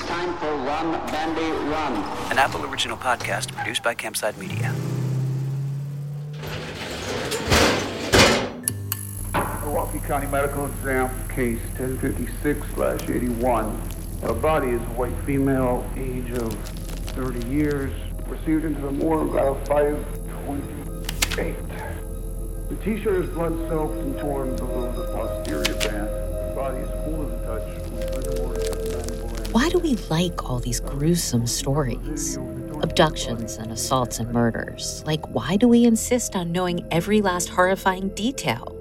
It's time for Rum Bandy Run, an Apple Original podcast produced by Campside Media. Milwaukee County Medical Exam, case 1056/81. Her body is a white female, age of 30 years, received into the morgue about 5:28. The t-shirt is blood-soaked and torn below the posterior band. The body is cool as a touch. Why do we like all these gruesome stories? Abductions and assaults and murders. Like, why do we insist on knowing every last horrifying detail?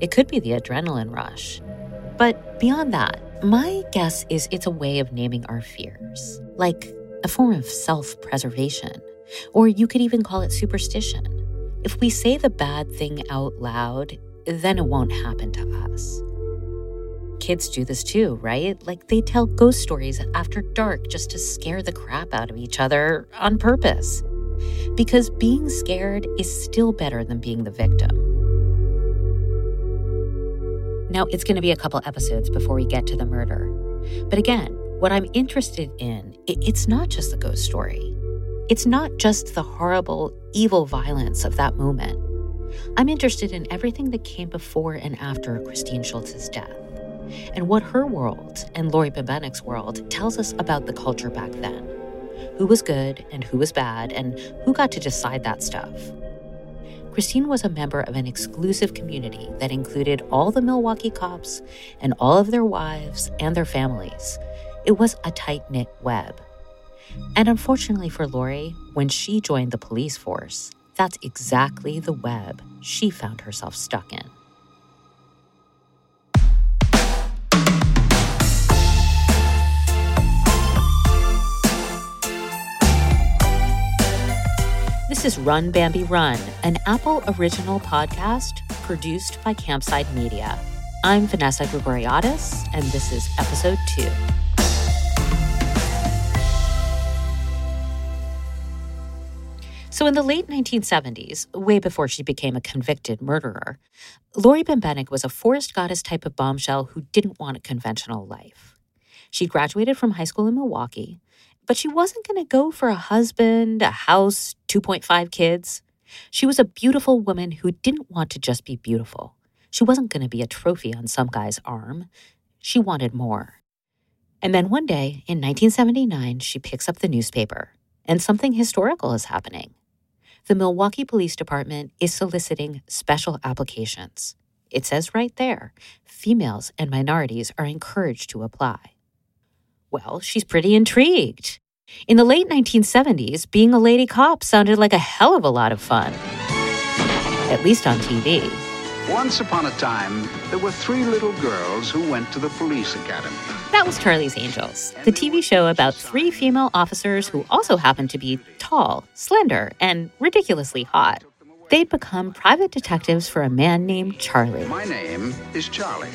It could be the adrenaline rush. But beyond that, my guess is it's a way of naming our fears, like a form of self-preservation, or you could even call it superstition. If we say the bad thing out loud, then it won't happen to us. Kids do this too, right? Like they tell ghost stories after dark just to scare the crap out of each other on purpose. Because being scared is still better than being the victim. Now, it's going to be a couple episodes before we get to the murder. But again, what I'm interested in, it's not just the ghost story. It's not just the horrible, evil violence of that moment. I'm interested in everything that came before and after Christine Schultz's death and what her world and Laurie Babenik's world tells us about the culture back then. Who was good and who was bad and who got to decide that stuff. Christine was a member of an exclusive community that included all the Milwaukee cops and all of their wives and their families. It was a tight-knit web. And unfortunately for Laurie, when she joined the police force, that's exactly the web she found herself stuck in. This is Run Bambi Run, an Apple Original podcast produced by Campside Media. I'm Vanessa Grigoriadis, and this is episode 2. So in the late 1970s, way before she became a convicted murderer, Laurie Bembenek was a forest goddess type of bombshell who didn't want a conventional life. She graduated from high school in Milwaukee, but she wasn't going to go for a husband, a house, 2.5 kids. She was a beautiful woman who didn't want to just be beautiful. She wasn't going to be a trophy on some guy's arm. She wanted more. And then one day, in 1979, she picks up the newspaper, and something historical is happening. The Milwaukee Police Department is soliciting special applications. It says right there, females and minorities are encouraged to apply. Well, she's pretty intrigued. In the late 1970s, being a lady cop sounded like a hell of a lot of fun. At least on TV. Once upon a time, there were 3 little girls who went to the police academy. That was Charlie's Angels, the TV show about 3 female officers who also happened to be tall, slender, and ridiculously hot. They'd become private detectives for a man named Charlie. My name is Charlie.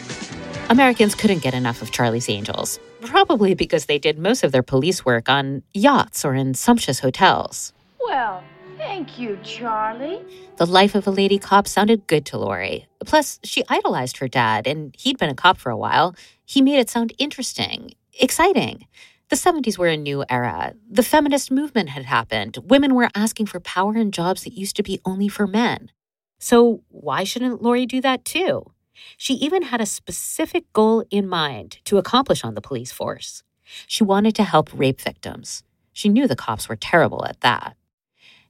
Americans couldn't get enough of Charlie's Angels, probably because they did most of their police work on yachts or in sumptuous hotels. Well, thank you, Charlie. The life of a lady cop sounded good to Laurie. Plus, she idolized her dad, and he'd been a cop for a while. He made it sound interesting, exciting. The 70s were a new era. The feminist movement had happened. Women were asking for power in jobs that used to be only for men. So why shouldn't Laurie do that too? She even had a specific goal in mind to accomplish on the police force. She wanted to help rape victims. She knew the cops were terrible at that.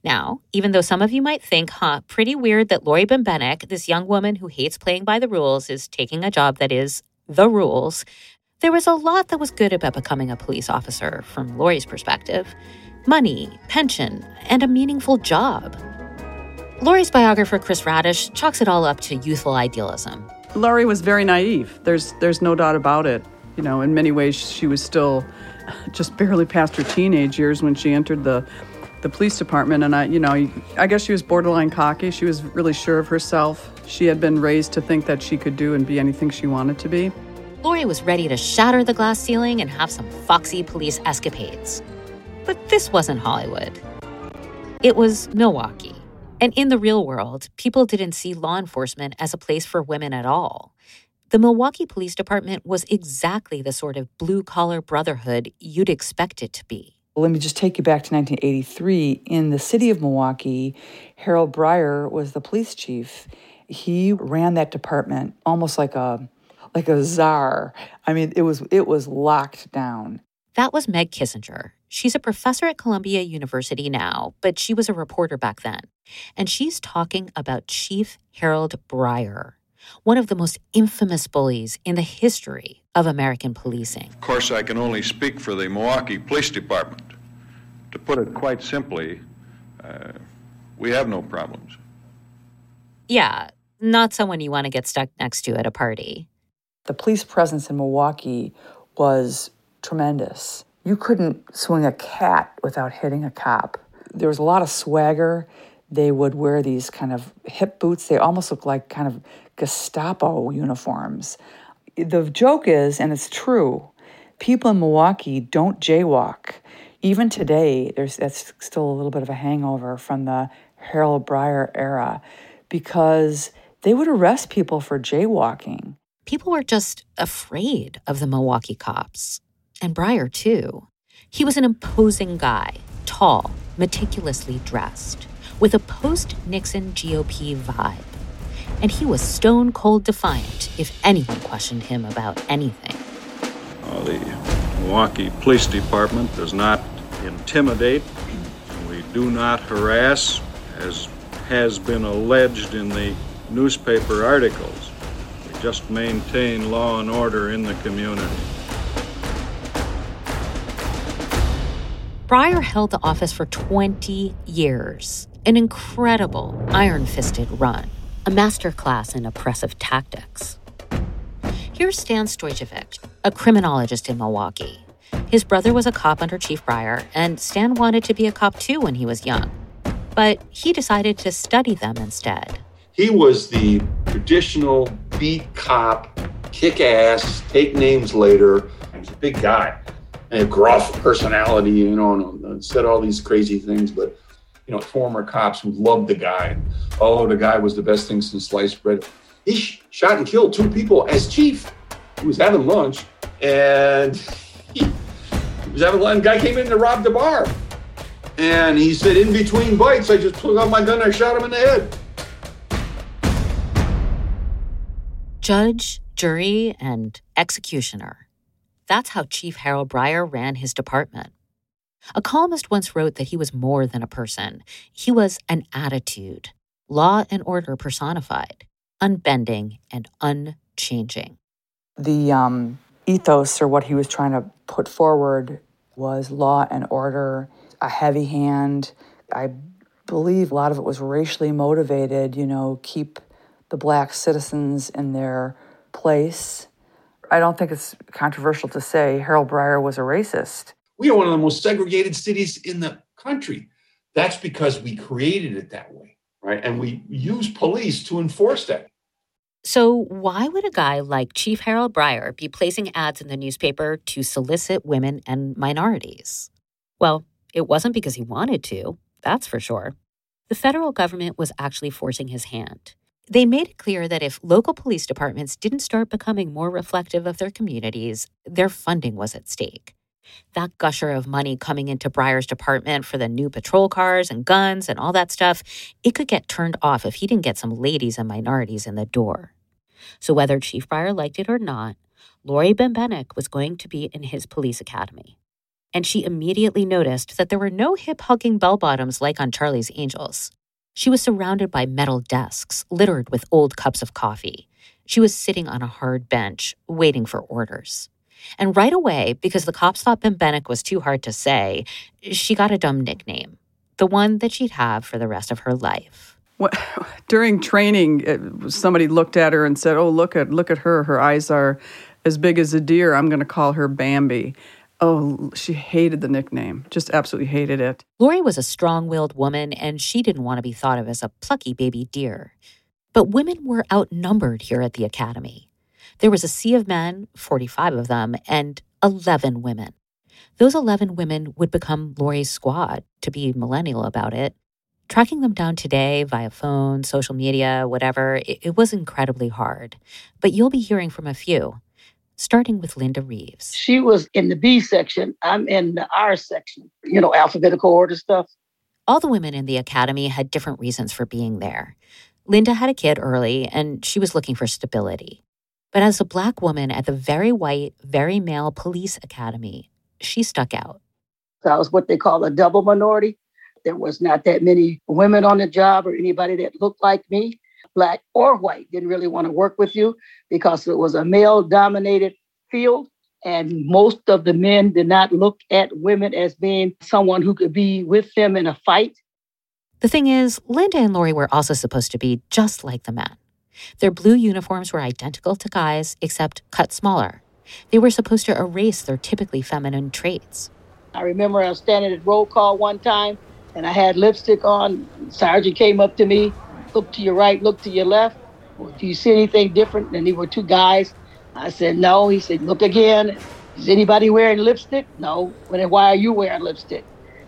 Now, even though some of you might think, pretty weird that Laurie Bembenek, this young woman who hates playing by the rules, is taking a job that is the rules, there was a lot that was good about becoming a police officer from Laurie's perspective. Money, pension, and a meaningful job. Laurie's biographer, Chris Radish, chalks it all up to youthful idealism. Laurie was very naive. There's no doubt about it. You know, in many ways, she was still just barely past her teenage years when she entered the police department. And I guess she was borderline cocky. She was really sure of herself. She had been raised to think that she could do and be anything she wanted to be. Laurie was ready to shatter the glass ceiling and have some foxy police escapades. But this wasn't Hollywood. It was Milwaukee. And in the real world, people didn't see law enforcement as a place for women at all. The Milwaukee Police Department was exactly the sort of blue-collar brotherhood you'd expect it to be. Well, let me just take you back to 1983. In the city of Milwaukee, Harold Breier was the police chief. He ran that department almost like a czar. I mean, it was locked down. That was Meg Kissinger. She's a professor at Columbia University now, but she was a reporter back then. And she's talking about Chief Harold Breier, one of the most infamous bullies in the history of American policing. Of course, I can only speak for the Milwaukee Police Department. To put it quite simply, we have no problems. Yeah, not someone you want to get stuck next to at a party. The police presence in Milwaukee was tremendous. You couldn't swing a cat without hitting a cop. There was a lot of swagger. They would wear these kind of hip boots. They almost looked like kind of Gestapo uniforms. The joke is, and it's true, people in Milwaukee don't jaywalk. Even today, that's still a little bit of a hangover from the Harold Breier era, because they would arrest people for jaywalking. People were just afraid of the Milwaukee cops. And Breier, too. He was an imposing guy, tall, meticulously dressed, with a post-Nixon GOP vibe. And he was stone-cold defiant if anyone questioned him about anything. Oh, the Milwaukee Police Department does not intimidate. We do not harass, as has been alleged in the newspaper articles. We just maintain law and order in the community. Breier held the office for 20 years, an incredible iron-fisted run, a masterclass in oppressive tactics. Here's Stan Stojevic, a criminologist in Milwaukee. His brother was a cop under Chief Breier, and Stan wanted to be a cop too when he was young. But he decided to study them instead. He was the traditional beat cop, kick ass, take names later. He was a big guy. And a gruff personality, you know, and said all these crazy things. But, you know, former cops who loved the guy. Oh, the guy was the best thing since sliced bread. He shot and killed two people as chief. He was having lunch, and the guy came in to rob the bar. And he said, in between bites, I just took out my gun and I shot him in the head. Judge, jury, and executioner. That's how Chief Harold Breier ran his department. A columnist once wrote that he was more than a person. He was an attitude, law and order personified, unbending and unchanging. The ethos, or what he was trying to put forward, was law and order, a heavy hand. I believe a lot of it was racially motivated, you know, keep the black citizens in their place. I don't think it's controversial to say Harold Breier was a racist. We are one of the most segregated cities in the country. That's because we created it that way, right? And we use police to enforce that. So why would a guy like Chief Harold Breier be placing ads in the newspaper to solicit women and minorities? Well, it wasn't because he wanted to, that's for sure. The federal government was actually forcing his hand. They made it clear that if local police departments didn't start becoming more reflective of their communities, their funding was at stake. That gusher of money coming into Breier's department for the new patrol cars and guns and all that stuff, it could get turned off if he didn't get some ladies and minorities in the door. So whether Chief Breier liked it or not, Laurie Bembenek was going to be in his police academy. And she immediately noticed that there were no hip-hugging bell-bottoms like on Charlie's Angels. She was surrounded by metal desks littered with old cups of coffee. She was sitting on a hard bench, waiting for orders. And right away, because the cops thought Bembenek was too hard to say, she got a dumb nickname, the one that she'd have for the rest of her life. Well, during training, somebody looked at her and said, oh, look at her. Her eyes are as big as a deer. I'm going to call her Bambi. Oh, she hated the nickname, just absolutely hated it. Laurie was a strong-willed woman, and she didn't want to be thought of as a plucky baby deer. But women were outnumbered here at the academy. There was a sea of men, 45 of them, and 11 women. Those 11 women would become Laurie's squad, to be millennial about it. Tracking them down today via phone, social media, whatever, it was incredibly hard. But you'll be hearing from a few, starting with Linda Reeves. She was in the B section. I'm in the R section, alphabetical order stuff. All the women in the academy had different reasons for being there. Linda had a kid early, and she was looking for stability. But as a Black woman at the very white, very male police academy, she stuck out. So I was what they call a double minority. There was not that many women on the job or anybody that looked like me, Black or white, didn't really want to work with you because it was a male-dominated field. And most of the men did not look at women as being someone who could be with them in a fight. The thing is, Linda and Laurie were also supposed to be just like the men. Their blue uniforms were identical to guys, except cut smaller. They were supposed to erase their typically feminine traits. I remember I was standing at roll call one time, and I had lipstick on. Sergeant came up to me, look to your right, look to your left. Do you see anything different? And they were two guys. I said, no. He said, look again. Is anybody wearing lipstick? No. Well, then why are you wearing lipstick?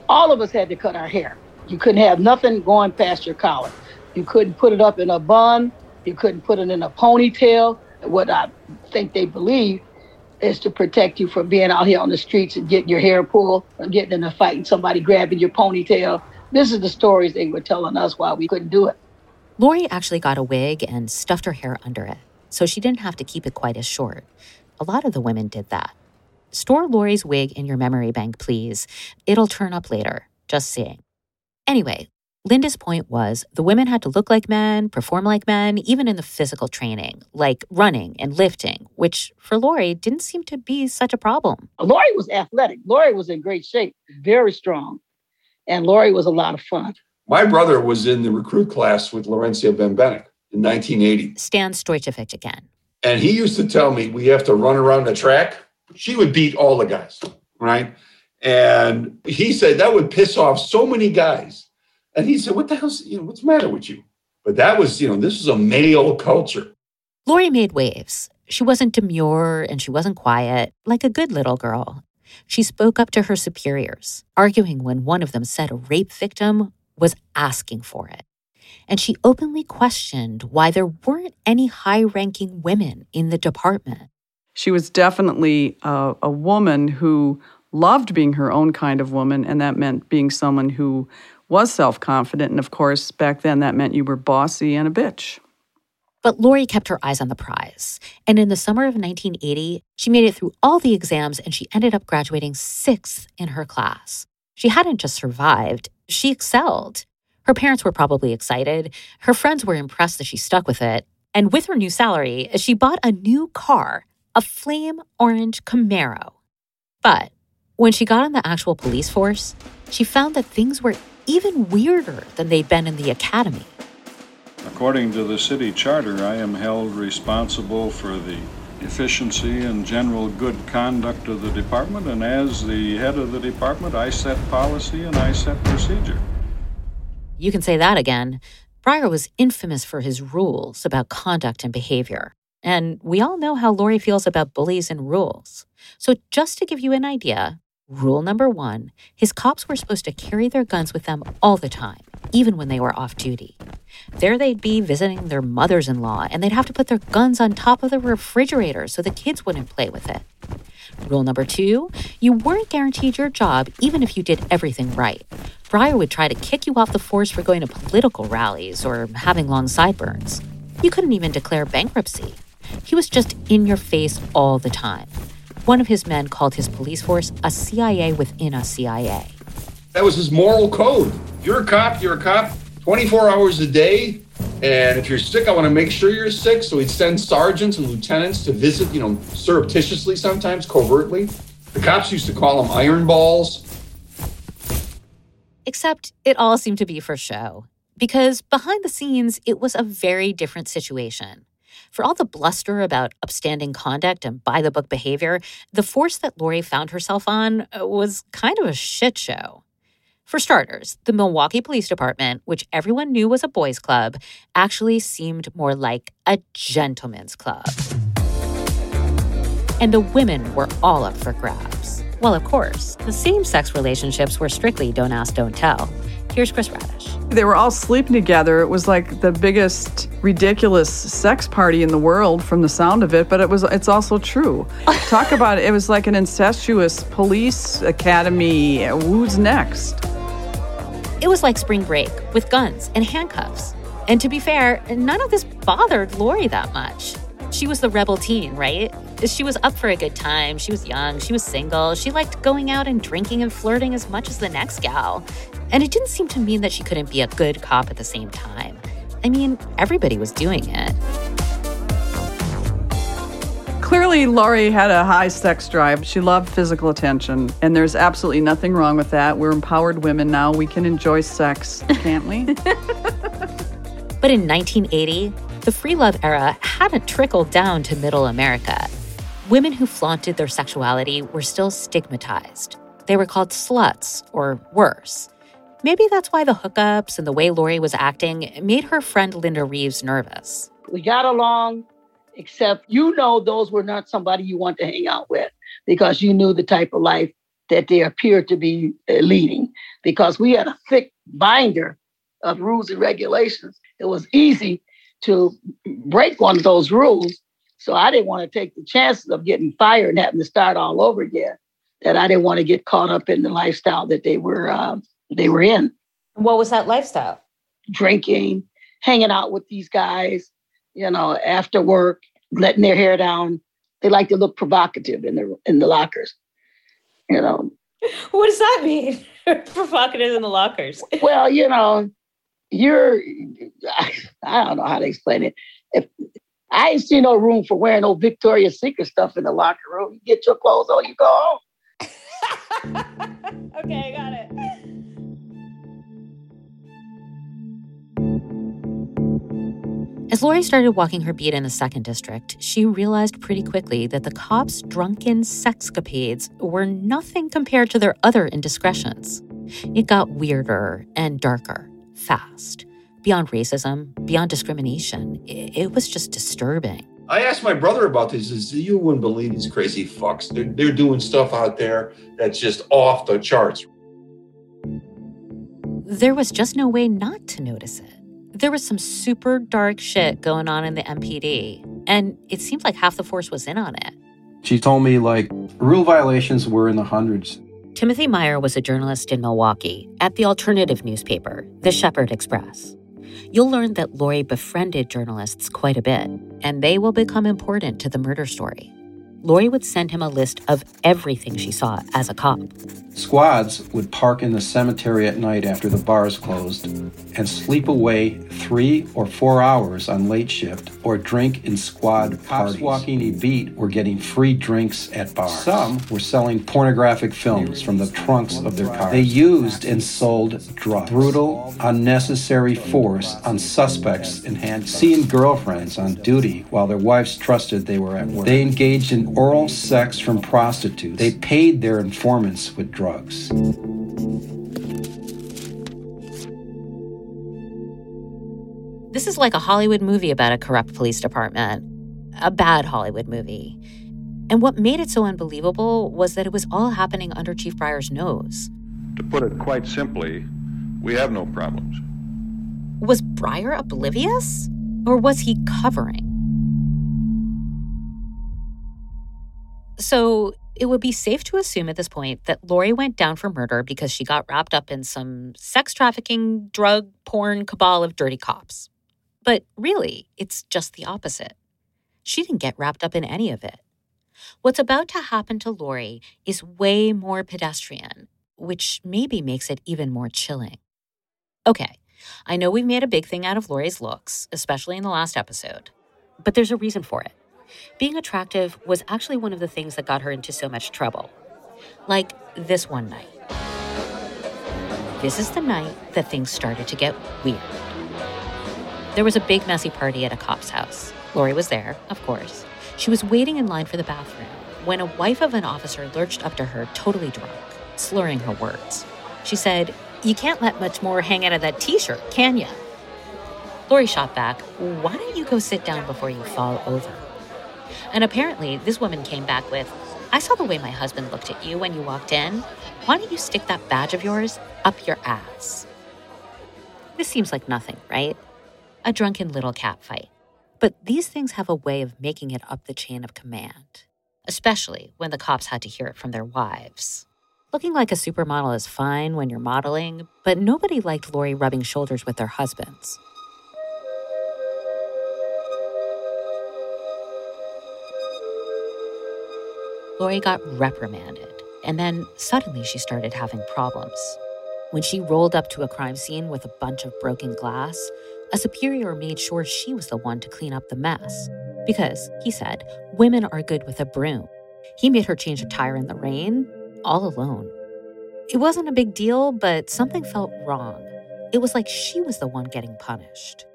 All of us had to cut our hair. You couldn't have nothing going past your collar. You couldn't put it up in a bun. You couldn't put it in a ponytail. What I think they believe is to protect you from being out here on the streets and getting your hair pulled or getting in a fight and somebody grabbing your ponytail. This is the stories they were telling us why we couldn't do it. Laurie actually got a wig and stuffed her hair under it, so she didn't have to keep it quite as short. A lot of the women did that. Store Laurie's wig in your memory bank, please. It'll turn up later, just saying. Anyway, Linda's point was the women had to look like men, perform like men, even in the physical training, like running and lifting, which for Laurie didn't seem to be such a problem. Laurie was athletic. Laurie was in great shape, very strong. And Laurie was a lot of fun. My brother was in the recruit class with Laurie Bembenek in 1980. Stan Stojevic again. And he used to tell me, we have to run around the track. She would beat all the guys, right? And he said that would piss off so many guys. And he said, what the hell's, what's the matter with you? But that was, this is a male culture. Laurie made waves. She wasn't demure and she wasn't quiet, like a good little girl. She spoke up to her superiors, arguing when one of them said a rape victim was asking for it. And she openly questioned why there weren't any high-ranking women in the department. She was definitely a woman who loved being her own kind of woman, and that meant being someone who was self-confident, and of course, back then, that meant you were bossy and a bitch. But Laurie kept her eyes on the prize, and in the summer of 1980, she made it through all the exams, and she ended up graduating 6th in her class. She hadn't just survived, she excelled. Her parents were probably excited, her friends were impressed that she stuck with it, and with her new salary, she bought a new car, a flame orange Camaro. But when she got on the actual police force, she found that things were even weirder than they'd been in the academy. According to the city charter, I am held responsible for the efficiency and general good conduct of the department, and as the head of the department, I set policy and I set procedure. You can say that again. Breier was infamous for his rules about conduct and behavior. And we all know how Laurie feels about bullies and rules. So just to give you an idea, rule number 1, his cops were supposed to carry their guns with them all the time, even when they were off duty. There they'd be visiting their mothers-in-law, and they'd have to put their guns on top of the refrigerator so the kids wouldn't play with it. Rule number 2, you weren't guaranteed your job even if you did everything right. Breier would try to kick you off the force for going to political rallies or having long sideburns. You couldn't even declare bankruptcy. He was just in your face all the time. One of his men called his police force a CIA within a CIA. That was his moral code. You're a cop, 24 hours a day. And if you're sick, I want to make sure you're sick. So he'd send sergeants and lieutenants to visit, surreptitiously sometimes, covertly. The cops used to call them iron balls. Except it all seemed to be for show. Because behind the scenes, it was a very different situation. For all the bluster about upstanding conduct and by-the-book behavior, the force that Laurie found herself on was kind of a shit show. For starters, the Milwaukee Police Department, which everyone knew was a boys' club, actually seemed more like a gentleman's club. And the women were all up for grabs. Well, of course, the same-sex relationships were strictly don't ask, don't tell. Here's Chris Radish. They were all sleeping together. It was like the biggest ridiculous sex party in the world from the sound of it, but it's also true. Talk about it. It was like an incestuous police academy. Who's next? It was like spring break with guns and handcuffs. And to be fair, none of this bothered Laurie that much. She was the rebel teen, right? She was up for a good time. She was young. She was single. She liked going out and drinking and flirting as much as the next gal. And it didn't seem to mean that she couldn't be a good cop at the same time. I mean, everybody was doing it. Clearly, Laurie had a high sex drive. She loved physical attention, and there's absolutely nothing wrong with that. We're empowered women now. We can enjoy sex, can't we? But in 1980, the free love era hadn't trickled down to middle America. Women who flaunted their sexuality were still stigmatized. They were called sluts, or worse. Maybe that's why the hookups and the way Laurie was acting made her friend Linda Reeves nervous. We got along, except you know those were not somebody you want to hang out with because you knew the type of life that they appeared to be leading. Because we had a thick binder of rules and regulations. It was easy to break one of those rules. So I didn't want to take the chances of getting fired and having to start all over again. That I didn't want to get caught up in the lifestyle that they were in. What was that lifestyle? Drinking, hanging out with these guys, after work, letting their hair down. They like to look provocative in the lockers, What does that mean? Provocative in the lockers? Well, I don't know how to explain it. If I ain't seen no room for wearing no Victoria's Secret stuff in the locker room. You get your clothes on, you go home. Okay, I got it. As Laurie started walking her beat in the 2nd District, she realized pretty quickly that the cops' drunken sexcapades were nothing compared to their other indiscretions. It got weirder and darker. Fast. Beyond racism, beyond discrimination. It was just disturbing. I asked my brother about this. He says, you wouldn't believe these crazy fucks. They're doing stuff out there that's just off the charts. There was just no way not to notice it. There was some super dark shit going on in the MPD, and it seemed like half the force was in on it. She told me, rule violations were in the hundreds. Timothy Meyer was a journalist in Milwaukee at the alternative newspaper, The Shepherd Express. You'll learn that Laurie befriended journalists quite a bit, and they will become important to the murder story. Laurie would send him a list of everything she saw as a cop. Squads would park in the cemetery at night after the bars closed and sleep away 3 or 4 hours on late shift or drink in squad parties. Cops walking a beat were getting free drinks at bars. Some were selling pornographic films from the trunks of their cars. They used and sold drugs. Brutal, unnecessary force on suspects in handcuffs. Seeing girlfriends on duty while their wives trusted they were at work. They engaged in oral sex from prostitutes. They paid their informants with drugs. This is like a Hollywood movie about a corrupt police department. A bad Hollywood movie. And what made it so unbelievable was that it was all happening under Chief Breier's nose. To put it quite simply, we have no problems. Was Breier oblivious? Or was he covering? So it would be safe to assume at this point that Laurie went down for murder because she got wrapped up in some sex trafficking, drug, porn cabal of dirty cops. But really, it's just the opposite. She didn't get wrapped up in any of it. What's about to happen to Laurie is way more pedestrian, which maybe makes it even more chilling. Okay, I know we've made a big thing out of Laurie's looks, especially in the last episode, but there's a reason for it. Being attractive was actually one of the things that got her into so much trouble. Like this one night. This is the night that things started to get weird. There was a big messy party at a cop's house. Laurie was there, of course. She was waiting in line for the bathroom when a wife of an officer lurched up to her totally drunk, slurring her words. She said, "You can't let much more hang out of that t-shirt, can you?" Laurie shot back, "Why don't you go sit down before you fall over?" And apparently, this woman came back with, "I saw the way my husband looked at you when you walked in. Why don't you stick that badge of yours up your ass?" This seems like nothing, right? A drunken little cat fight. But these things have a way of making it up the chain of command, especially when the cops had to hear it from their wives. Looking like a supermodel is fine when you're modeling, but nobody liked Laurie rubbing shoulders with their husbands. Laurie got reprimanded, and then suddenly she started having problems. When she rolled up to a crime scene with a bunch of broken glass, a superior made sure she was the one to clean up the mess. Because, he said, women are good with a broom. He made her change a tire in the rain, all alone. It wasn't a big deal, but something felt wrong. It was like she was the one getting punished.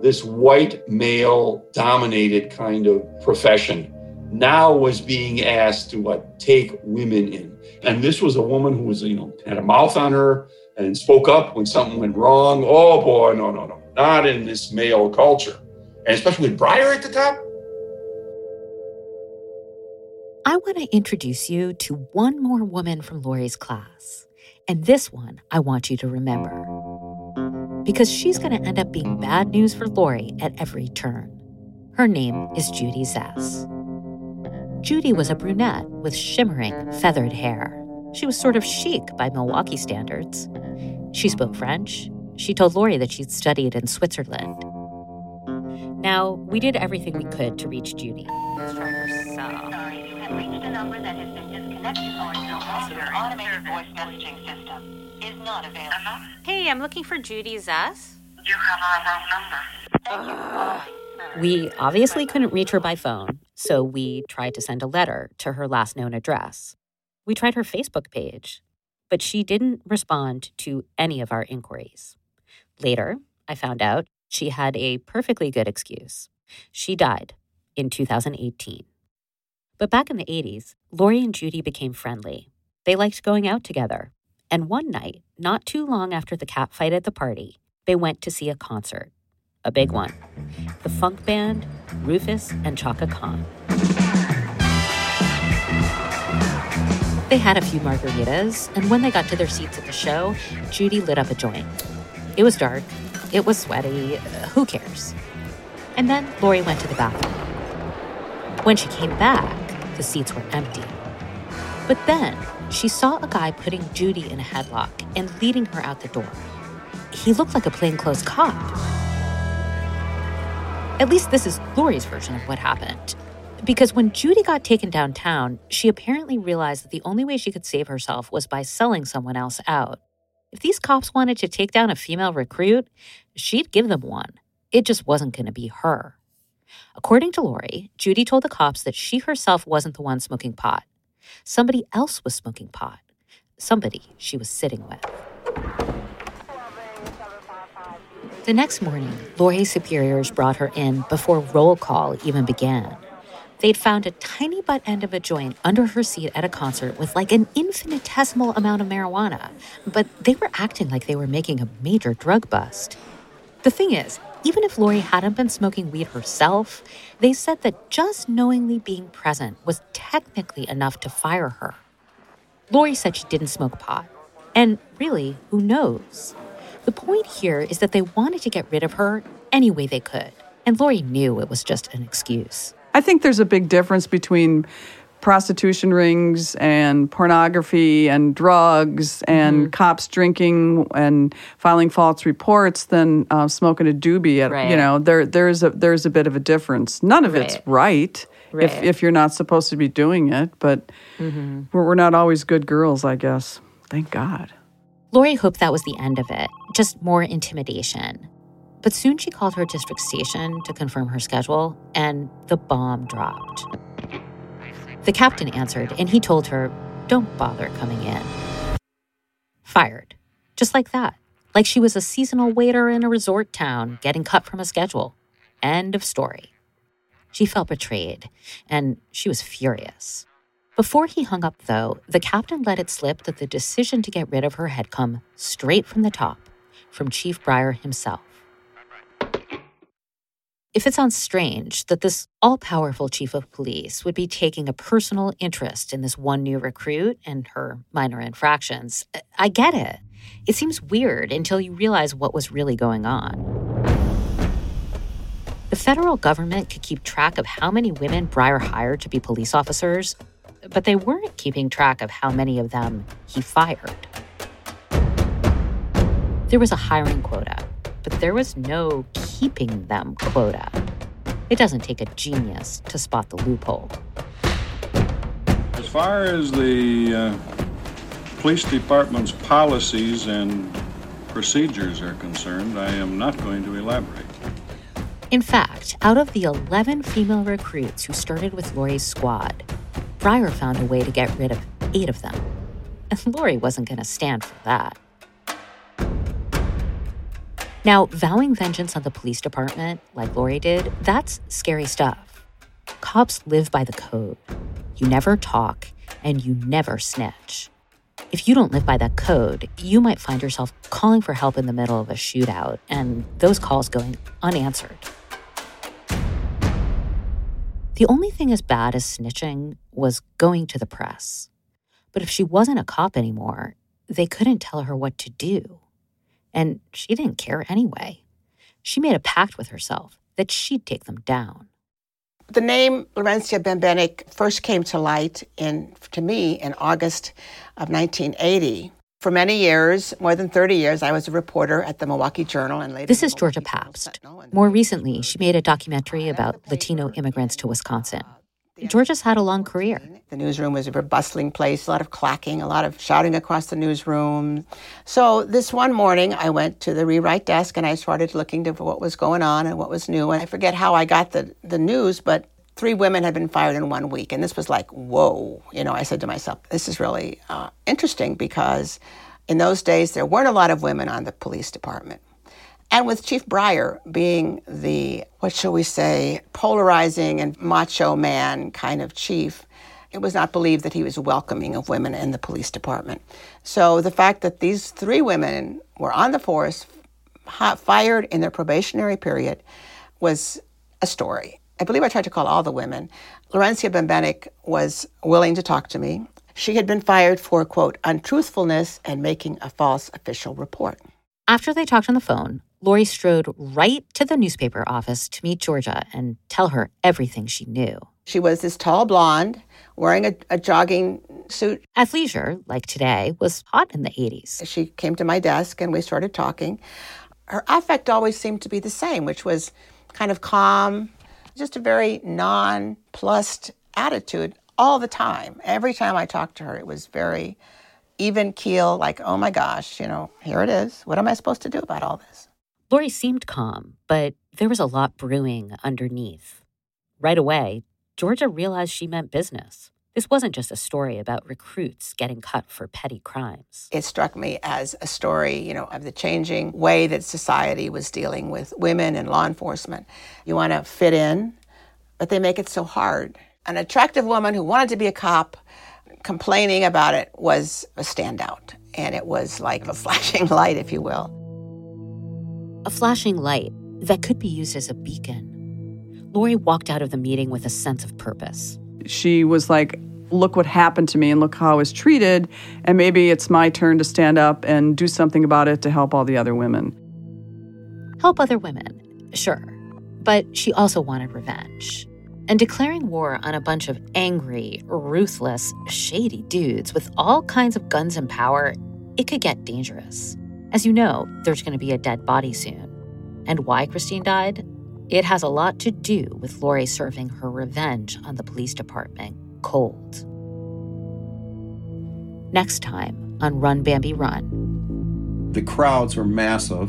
This white, male-dominated kind of profession now was being asked to, take women in. And this was a woman who was, had a mouth on her and spoke up when something went wrong. Oh, boy, no. Not in this male culture. And especially with Breier at the top. I want to introduce you to one more woman from Laurie's class. And this one I want you to remember, because she's going to end up being bad news for Laurie at every turn. Her name is Judy Zess. Judy was a brunette with shimmering, feathered hair. She was sort of chic by Milwaukee standards. She spoke French. She told Laurie that she'd studied in Switzerland. Now, we did everything we could to reach Judy. Let's try her cell. Sorry, you have reached a number that has been disconnected or is no longer. Your automated voice messaging system is not available. Hey, I'm looking for Judy Zess. You have our wrong number. We obviously couldn't reach her by phone, so we tried to send a letter to her last known address. We tried her Facebook page, but she didn't respond to any of our inquiries. Later, I found out she had a perfectly good excuse. She died in 2018. But back in the 80s, Laurie and Judy became friendly. They liked going out together. And one night, not too long after the cat fight at the party, they went to see a concert. A big one. The funk band, Rufus and Chaka Khan. They had a few margaritas, and when they got to their seats at the show, Judy lit up a joint. It was dark. It was sweaty. Who cares? And then Laurie went to the bathroom. When she came back, the seats were empty. But then she saw a guy putting Judy in a headlock and leading her out the door. He looked like a plainclothes cop. At least this is Laurie's version of what happened. Because when Judy got taken downtown, she apparently realized that the only way she could save herself was by selling someone else out. If these cops wanted to take down a female recruit, she'd give them one. It just wasn't going to be her. According to Laurie, Judy told the cops that she herself wasn't the one smoking pot. Somebody else was smoking pot. Somebody she was sitting with. The next morning, Laurie's superiors brought her in before roll call even began. They'd found a tiny butt end of a joint under her seat at a concert with an infinitesimal amount of marijuana, but they were acting like they were making a major drug bust. The thing is, even if Laurie hadn't been smoking weed herself, they said that just knowingly being present was technically enough to fire her. Laurie said she didn't smoke pot. And really, who knows? The point here is that they wanted to get rid of her any way they could. And Laurie knew it was just an excuse. I think there's a big difference between prostitution rings and pornography and drugs and cops drinking and filing false reports than smoking a doobie. There's a bit of a difference. None of it's right. If you're not supposed to be doing it, but we're not always good girls, I guess. Thank God. Laurie hoped that was the end of it, just more intimidation. But soon she called her district station to confirm her schedule, and the bomb dropped. The captain answered, and he told her, "Don't bother coming in." Fired. Just like that. Like she was a seasonal waiter in a resort town, getting cut from a schedule. End of story. She felt betrayed, and she was furious. Before he hung up, though, the captain let it slip that the decision to get rid of her had come straight from the top, from Chief Breier himself. If it sounds strange that this all-powerful chief of police would be taking a personal interest in this one new recruit and her minor infractions, I get it. It seems weird until you realize what was really going on. The federal government could keep track of how many women Breier hired to be police officers, but they weren't keeping track of how many of them he fired. There was a hiring quota, but there was no keeping them quota. It doesn't take a genius to spot the loophole. As far as the police department's policies and procedures are concerned, I am not going to elaborate. In fact, out of the 11 female recruits who started with Laurie's squad, Breier found a way to get rid of 8 of them. And Laurie wasn't going to stand for that. Now, vowing vengeance on the police department, like Laurie did, that's scary stuff. Cops live by the code. You never talk, and you never snitch. If you don't live by that code, you might find yourself calling for help in the middle of a shootout, and those calls going unanswered. The only thing as bad as snitching was going to the press. But if she wasn't a cop anymore, they couldn't tell her what to do. And she didn't care anyway. She made a pact with herself that she'd take them down. The name Laurie Bembenek first came to light to me in August of 1980. For many years, more than 30 years, I was a reporter at the Milwaukee Journal. And later, this is Georgia Pabst. More recently, she made a documentary about Latino immigrants to Wisconsin. Georgia's had a long career. The newsroom was a bustling place, a lot of clacking, a lot of shouting across the newsroom. So this one morning, I went to the rewrite desk and I started looking to what was going on and what was new. And I forget how I got the news, but 3 women had been fired in 1 week. And this was like, whoa. You know, I said to myself, this is really interesting, because in those days, there weren't a lot of women on the police department. And with Chief Breier being the, what shall we say, polarizing and macho man kind of chief, it was not believed that he was welcoming of women in the police department. So the fact that these 3 women were on the force, fired in their probationary period, was a story. I believe I tried to call all the women. Laurie Bembenek was willing to talk to me. She had been fired for, quote, untruthfulness and making a false official report. After they talked on the phone, Laurie strode right to the newspaper office to meet Georgia and tell her everything she knew. She was this tall blonde wearing a jogging suit. Athleisure, like today, was hot in the 80s. She came to my desk and we started talking. Her affect always seemed to be the same, which was kind of calm, just a very nonplussed attitude all the time. Every time I talked to her, it was very even keel, like, oh my gosh, you know, here it is. What am I supposed to do about all this? Laurie seemed calm, but there was a lot brewing underneath. Right away, Georgia realized she meant business. This wasn't just a story about recruits getting cut for petty crimes. It struck me as a story, you know, of the changing way that society was dealing with women and law enforcement. You want to fit in, but they make it so hard. An attractive woman who wanted to be a cop complaining about it was a standout. And it was like a flashing light, if you will. A flashing light that could be used as a beacon. Laurie walked out of the meeting with a sense of purpose. She was like, look what happened to me and look how I was treated, and maybe it's my turn to stand up and do something about it to help all the other women. Help other women, sure. But she also wanted revenge. And declaring war on a bunch of angry, ruthless, shady dudes with all kinds of guns and power, it could get dangerous. As you know, there's going to be a dead body soon. And why Christine died? It has a lot to do with Laurie serving her revenge on the police department cold. Next time on Run Bambi Run. The crowds were massive.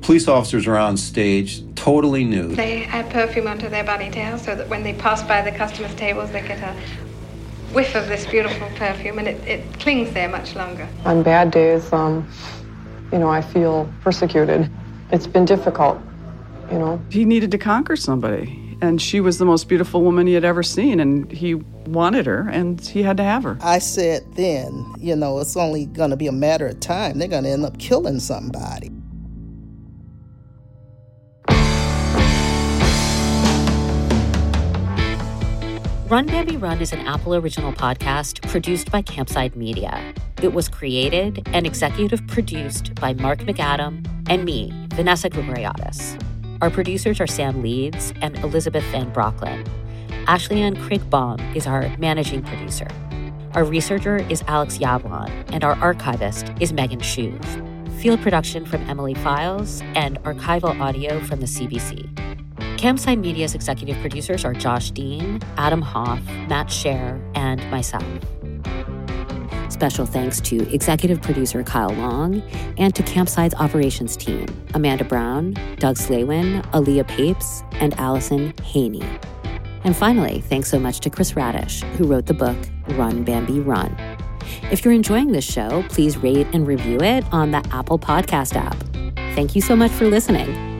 Police officers are on stage, totally nude. They had perfume onto their ponytails so that when they passed by the customers' tables, they get a whiff of this beautiful perfume, and it clings there much longer. On bad days, you know, I feel persecuted. It's been difficult, you know. He needed to conquer somebody, and she was the most beautiful woman he had ever seen, and he wanted her, and he had to have her. I said then, you know, it's only going to be a matter of time. They're going to end up killing somebody. Run Bambi Run is an Apple Original podcast produced by Campside Media. It was created and executive produced by Mark McAdam and me, Vanessa Grigoriadis. Our producers are Sam Leeds and Elizabeth Van Brocklin. Ashley-Ann Craigbaum is our managing producer. Our researcher is Alex Yablon, and our archivist is Megan Shoeve. Field production from Emily Files and archival audio from the CBC. Campside Media's executive producers are Josh Dean, Adam Hoff, Matt Scher, and myself. Special thanks to executive producer Kyle Long and to Campside's operations team, Amanda Brown, Doug Slaywin, Aaliyah Papes, and Allison Haney. And finally, thanks so much to Chris Radish, who wrote the book Run Bambi Run. If you're enjoying this show, please rate and review it on the Apple Podcast app. Thank you so much for listening.